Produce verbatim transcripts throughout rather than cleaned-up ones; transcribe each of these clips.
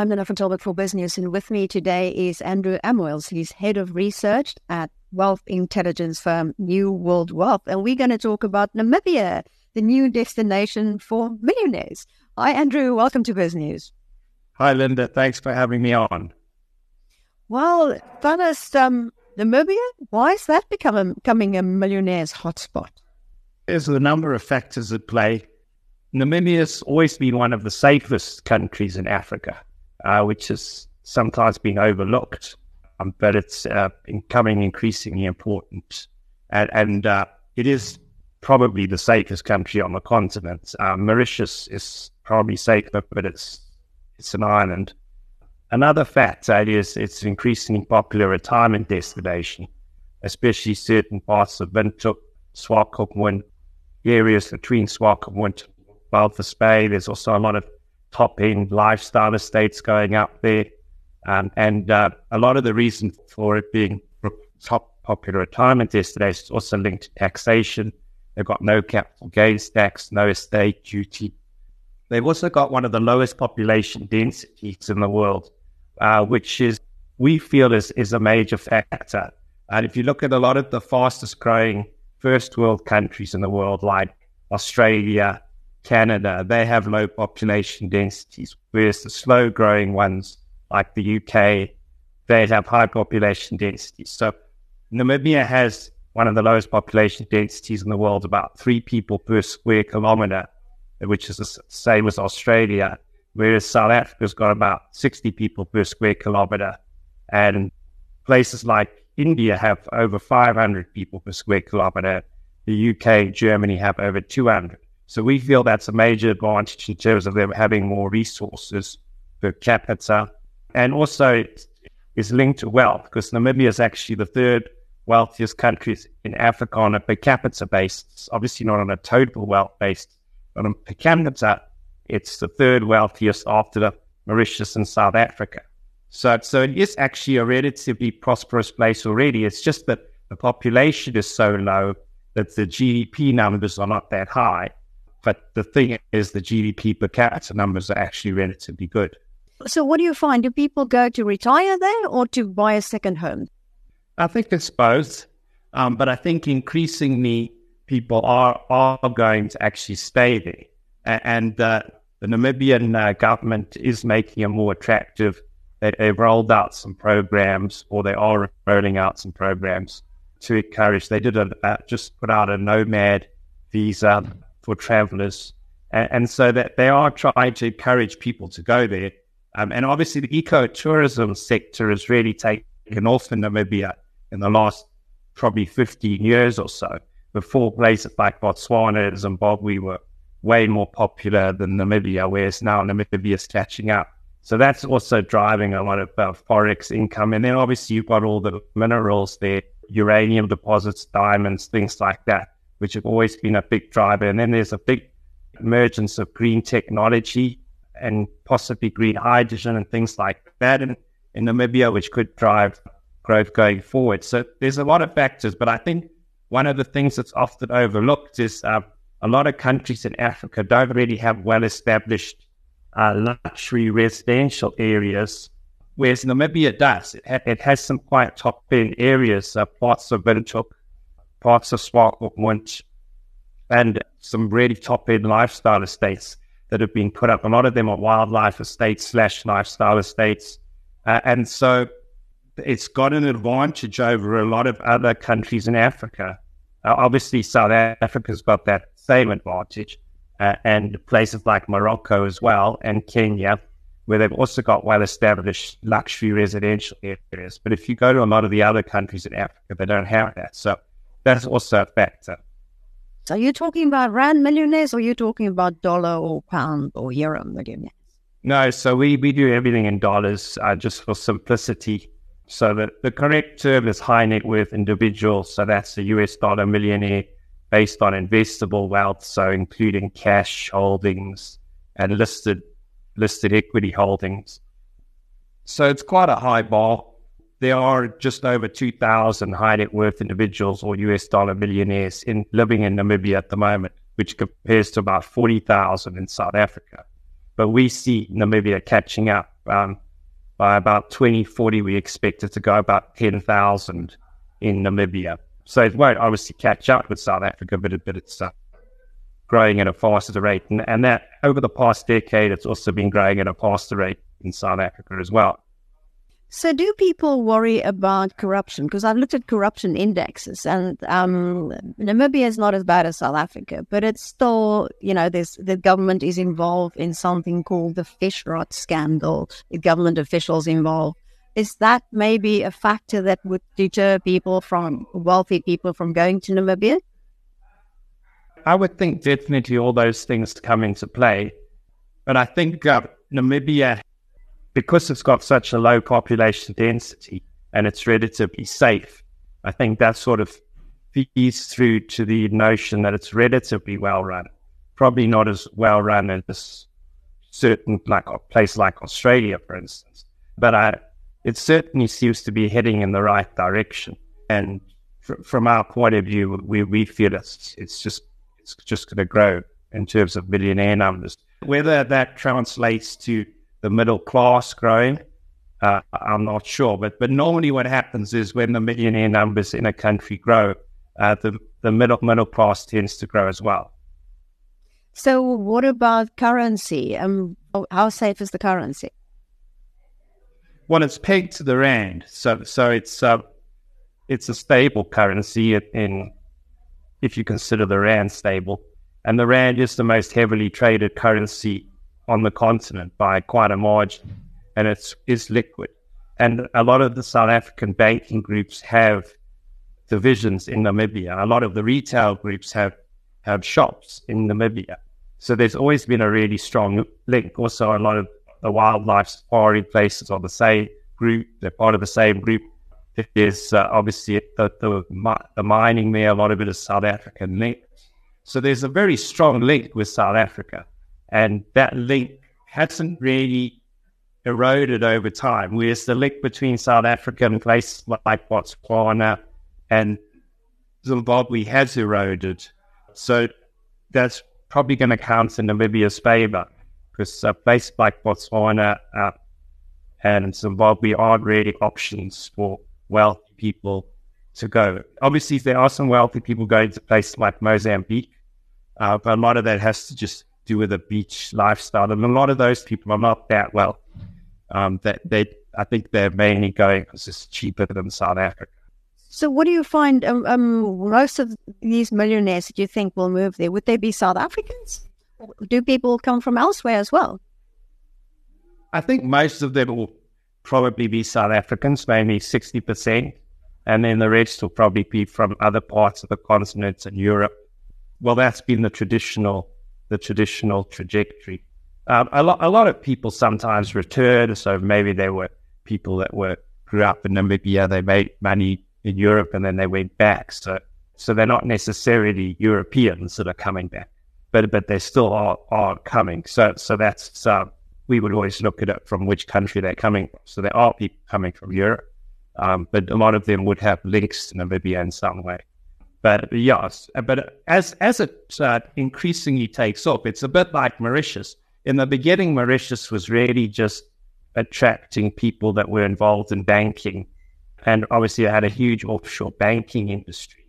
I'm Linda Tolbert for BizNews, and with me today is Andrew Amoils. He's head of research at wealth intelligence firm New World Wealth, and we're going to talk about Namibia, the new destination for millionaires. Hi, Andrew. Welcome to BizNews. Hi, Linda. Thanks for having me on. Well, tell us, um, Namibia, why has that become a, becoming a millionaire's hotspot? There's a number of factors at play. Namibia's always been one of the safest countries in Africa, uh, which has sometimes been overlooked, um, but it's uh, becoming increasingly important. And, and uh, it is probably the safest country on the continent. Uh, Mauritius is probably safer, but it's it's an island. Another factor is it's an increasingly popular retirement destination, especially certain parts of Windhoek, Swakopmund, areas between Swakopmund and Walvis Bay. There's also a lot of top-end lifestyle estates going up there. Um, and uh, a lot of the reason for it being top popular retirement destination is also linked to taxation. They've got no capital gains tax, no estate duty. They've also got one of the lowest population densities in the world, uh, which is, we feel, is, is a major factor. And if you look at a lot of the fastest-growing first-world countries in the world, like Australia, Canada, they have low population densities, whereas the slow-growing ones, like the U K, they have high population densities. So Namibia has one of the lowest population densities in the world, about three people per square kilometre, which is the same as Australia, whereas South Africa's got about sixty people per square kilometre. And places like India have over five hundred people per square kilometre. The U K and Germany have over two hundred. So we feel that's a major advantage in terms of them having more resources per capita. And also it's linked to wealth, because Namibia is actually the third wealthiest countries in Africa on a per capita basis, obviously not on a total wealth basis, but on per capita, it's the third wealthiest after the Mauritius and South Africa. So, so it is actually a relatively prosperous place already. It's just that the population is so low that the G D P numbers are not that high. But the thing is, the G D P per capita numbers are actually relatively good. So what do you find? Do people go to retire there or to buy a second home? I think it's both. Um, but I think increasingly people are, are going to actually stay there. And uh, the Namibian uh, government is making it more attractive. They, they've rolled out some programs, or they are rolling out some programs to encourage. They did a, uh, just put out a nomad visa for travelers. And, and so that they are trying to encourage people to go there. Um, and obviously the ecotourism sector has really taken off in Namibia in the last probably fifteen years or so. Before, places like Botswana and Zimbabwe were way more popular than Namibia, whereas now Namibia is catching up. So that's also driving a lot of uh, forex income. And then obviously you've got all the minerals there, uranium deposits, diamonds, things like that, which have always been a big driver. And then there's a big emergence of green technology and possibly green hydrogen and things like that in, in Namibia, which could drive growth going forward. So there's a lot of factors, but I think one of the things that's often overlooked is uh, a lot of countries in Africa don't really have well-established uh, luxury residential areas, whereas Namibia does. It, ha- it has some quite top-end areas, uh, parts of Windhoek, parts of Swakopmund, and some really top-end lifestyle estates that have been put up. A lot of them are wildlife estates slash lifestyle estates. Uh, and so it's got an advantage over a lot of other countries in Africa. Uh, obviously, South Africa's got that same advantage, uh, and places like Morocco as well, and Kenya, where they've also got well-established luxury residential areas. But if you go to a lot of the other countries in Africa, they don't have that. So that's also a factor. So you're talking about rand millionaires, or are you talking about dollar or pound or euro millionaires? No, so we, we do everything in dollars, uh, just for simplicity. So the, the correct term is high net worth individuals. So that's a U S dollar millionaire based on investable wealth, so including cash holdings and listed listed equity holdings. So it's quite a high bar. There are just over two thousand high net worth individuals or U S dollar millionaires in living in Namibia at the moment, which compares to about forty thousand in South Africa. but we see Namibia catching up. Um, by about twenty forty, we expect it to go about ten thousand in Namibia. So it won't obviously catch up with South Africa, but, it, but it's uh, growing at a faster rate. And, and that over the past decade, it's also been growing at a faster rate in South Africa as well. So do people worry about corruption? Because I've looked at corruption indexes, and um, Namibia is not as bad as South Africa, but it's still, you know, there's, the government is involved in something called the fish rot scandal, the government officials involved. Is that maybe a factor that would deter people from, wealthy people from going to Namibia? I would think definitely all those things come into play. But I think uh, Namibia, because it's got such a low population density and it's relatively safe, I think that sort of feeds through to the notion that it's relatively well run. Probably not as well run as certain, like a place like Australia, for instance. But I, it certainly seems to be heading in the right direction. And fr- from our point of view, we, we feel it's, it's just it's just going to grow in terms of millionaire numbers. Whether that translates to the middle class growing, uh, I'm not sure. But but normally what happens is when the millionaire numbers in a country grow, uh, the, the middle middle class tends to grow as well. So what about currency? Um, how safe is the currency? Well, it's pegged to the rand. So so it's uh, it's a stable currency in, if you consider the rand stable. And the rand is the most heavily traded currency on the continent by quite a margin, and it's is liquid. And a lot of the South African banking groups have divisions in Namibia. A lot of the retail groups have, have shops in Namibia. So there's always been a really strong link. Also, a lot of the wildlife safari places are the same group. They're part of the same group. There's uh, obviously the, the, the mining there. A lot of it is South African linked. So there's a very strong link with South Africa. And that link hasn't really eroded over time, whereas the link between South Africa and places like Botswana and Zimbabwe has eroded. So that's probably going to count in Namibia's favor, because uh, places like Botswana uh, and Zimbabwe aren't really options for wealthy people to go. Obviously, there are some wealthy people going to places like Mozambique, uh, but a lot of that has to just do with a beach lifestyle, and a lot of those people are not that well. Um, that they, I think, they're mainly going because it's cheaper than South Africa. So, what do you find? Um, um, most of these millionaires that you think will move there, would they be South Africans? Do people come from elsewhere as well? I think most of them will probably be South Africans, mainly sixty percent, and then the rest will probably be from other parts of the continent and Europe. Well, that's been the traditional. the traditional trajectory. Um, a, lo- a lot of people sometimes return, so maybe they were people that were grew up in Namibia, they made money in Europe, and then they went back. So so they're not necessarily Europeans that are coming back, but but they still are, are coming. So so that's, uh, we would always look at it from which country they're coming from. So there are people coming from Europe, um, but a lot of them would have links to Namibia in some way. But yes, but as as it uh, increasingly takes off, it's a bit like Mauritius. In the beginning, Mauritius was really just attracting people that were involved in banking, and obviously it had a huge offshore banking industry.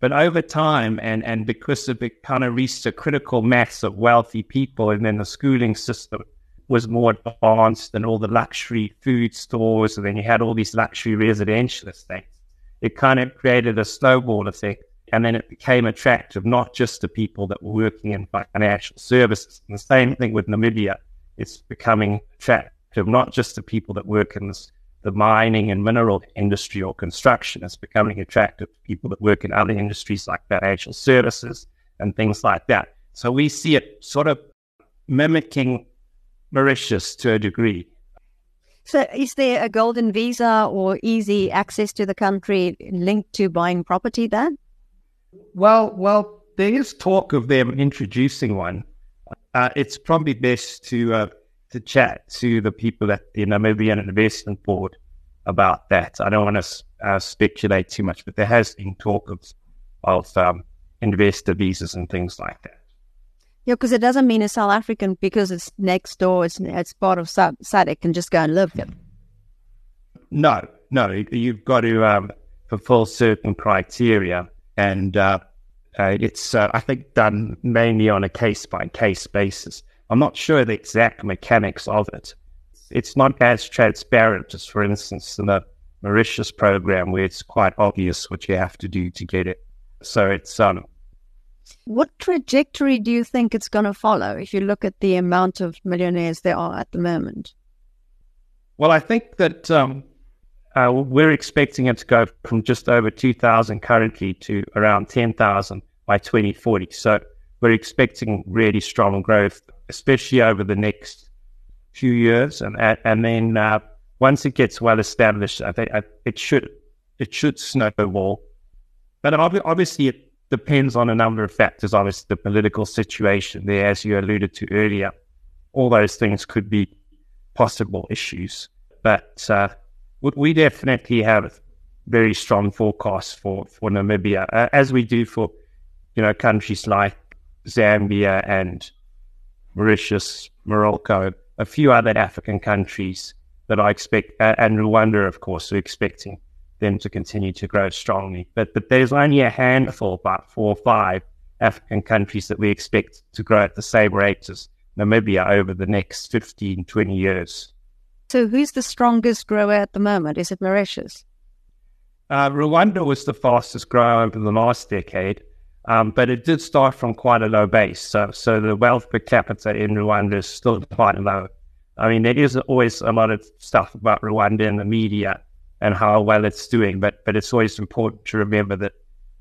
But over time, and and because it kind of reached a critical mass of wealthy people, and then the schooling system was more advanced, and all the luxury food stores, and then you had all these luxury residential estates, it kind of created a snowball effect. And then it became attractive, not just to people that were working in financial services. And the same thing with Namibia. It's becoming attractive, not just to people that work in this, the mining and mineral industry or construction. It's becoming attractive to people that work in other industries like financial services and things like that. So we see it sort of mimicking Mauritius to a degree. So is there a golden visa or easy access to the country linked to buying property there? Well, well, there is talk of them introducing one. Uh, it's probably best to uh, to chat to the people at the Namibian Investment Board about that. I don't want to uh, speculate too much, but there has been talk of, of um, investor visas and things like that. Yeah, because it doesn't mean it's South African because it's next door, it's, it's part of S A D C and just go and live there. No, no, you've got to um, fulfill certain criteria, and uh, uh, it's, uh, I think, done mainly on a case-by-case basis. I'm not sure the exact mechanics of it. It's not as transparent as, for instance, in the Mauritius program, where it's quite obvious what you have to do to get it. So it's... Um, What trajectory do you think it's going to follow if you look at the amount of millionaires there are at the moment? Well, I think that um, uh, we're expecting it to go from just over two thousand currently to around ten thousand by twenty forty. So we're expecting really strong growth, especially over the next few years. And and then uh, once it gets well established, I think it should, it should snowball. But obviously it depends on a number of factors. Obviously, the political situation there, as you alluded to earlier, all those things could be possible issues. But uh, we definitely have very strong forecasts for, for Namibia, uh, as we do for, you know, countries like Zambia and Mauritius, Morocco, a few other African countries that I expect, uh, and Rwanda, of course, we're expecting them to continue to grow strongly. But, but there's only a handful, about four or five African countries that we expect to grow at the same rate as Namibia over the next fifteen, twenty years. So who's the strongest grower at the moment? Is it Mauritius? Uh, Rwanda was the fastest grower over the last decade, um, but it did start from quite a low base. So, so the wealth per capita in Rwanda is still quite low. I mean, there is always a lot of stuff about Rwanda in the media and how well it's doing, but but it's always important to remember that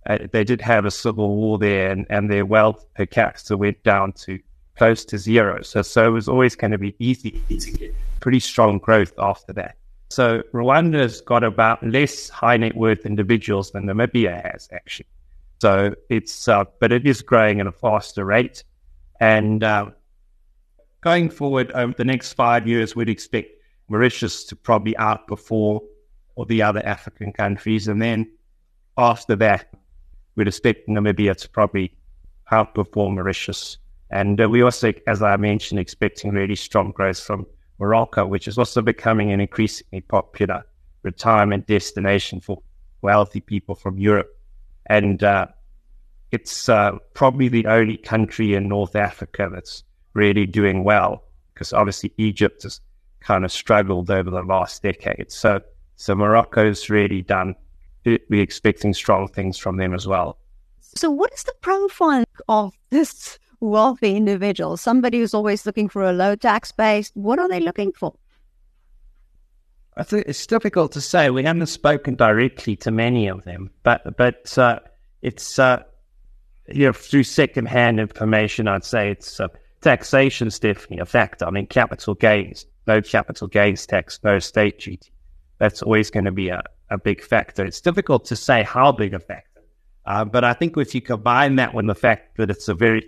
uh, they did have a civil war there, and, and their wealth per capita went down to close to zero. So so it was always going to be easy to get pretty strong growth after that. So Rwanda's got about less high net worth individuals than Namibia has, actually. So it's uh, but it is growing at a faster rate, and uh, going forward over the next five years, we'd expect Mauritius to probably outperform or the other African countries. And then after that, we'd expect Namibia to probably outperform Mauritius. And uh, we also, as I mentioned, expecting really strong growth from Morocco, which is also becoming an increasingly popular retirement destination for wealthy people from Europe. And uh, it's uh, probably the only country in North Africa that's really doing well, because obviously Egypt has kind of struggled over the last decade. So So Morocco's really done. We're expecting strong things from them as well. So what is the profile of this wealthy individual? Somebody who's always looking for a low tax base. What are they looking for? I think it's difficult to say. We haven't spoken directly to many of them, but but uh, it's uh, you know, through secondhand information, I'd say it's uh, taxation's definitely a factor. I mean, capital gains, no capital gains tax, no estate duty. That's always going to be a, a big factor. It's difficult to say how big a factor, uh, but I think if you combine that with the fact that it's a very,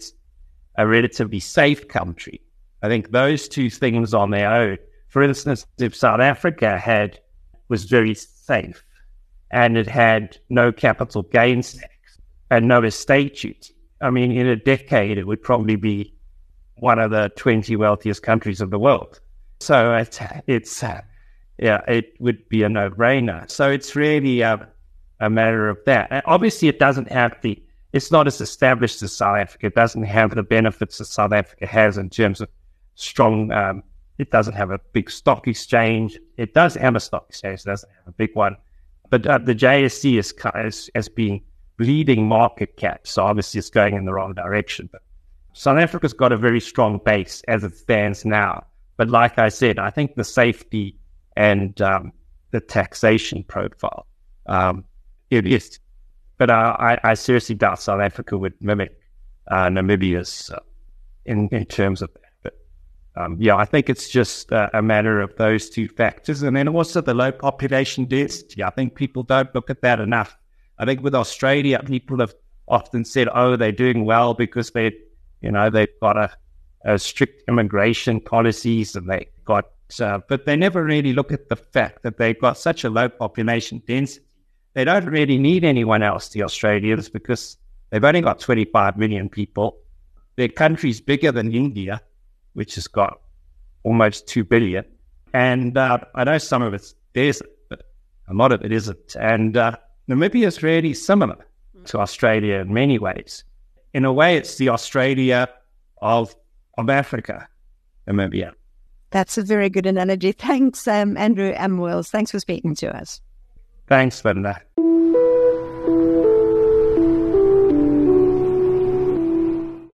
a relatively safe country, I think those two things on their own. For instance, if South Africa had was very safe and it had no capital gains tax and no estate duty, I mean, in a decade it would probably be one of the twenty wealthiest countries of the world. So it's it's. Uh, Yeah, it would be a no-brainer. So it's really a, a matter of that. And obviously, it doesn't have the, it's not as established as South Africa. It doesn't have the benefits that South Africa has in terms of strong, um, it doesn't have a big stock exchange. It does have a stock exchange, it doesn't have a big one. But uh, the J S C is, is, has been bleeding market cap. So obviously, it's going in the wrong direction. But South Africa's got a very strong base as it stands now. But like I said, I think the safety and um, the taxation profile. Um, it is, but I, I seriously doubt South Africa would mimic uh, Namibia's uh, in, in terms of that. But um, yeah, I think it's just uh, a matter of those two factors. And then also the low population density. I think people don't look at that enough. I think with Australia, people have often said, oh, they're doing well because they, you know, they've got a, a strict immigration policies and they've got So, but they never really look at the fact that they've got such a low population density. They don't really need anyone else, the Australians, because they've only got twenty-five million people. Their country is bigger than India, which has got almost two billion. And uh, I know some of it's desert, but a lot of it isn't. And uh, Namibia is really similar to Australia in many ways. In a way, it's the Australia of of Africa, Namibia. That's a very good analogy. Thanks, um, Andrew Amoils. Thanks for speaking to us. Thanks, Linda.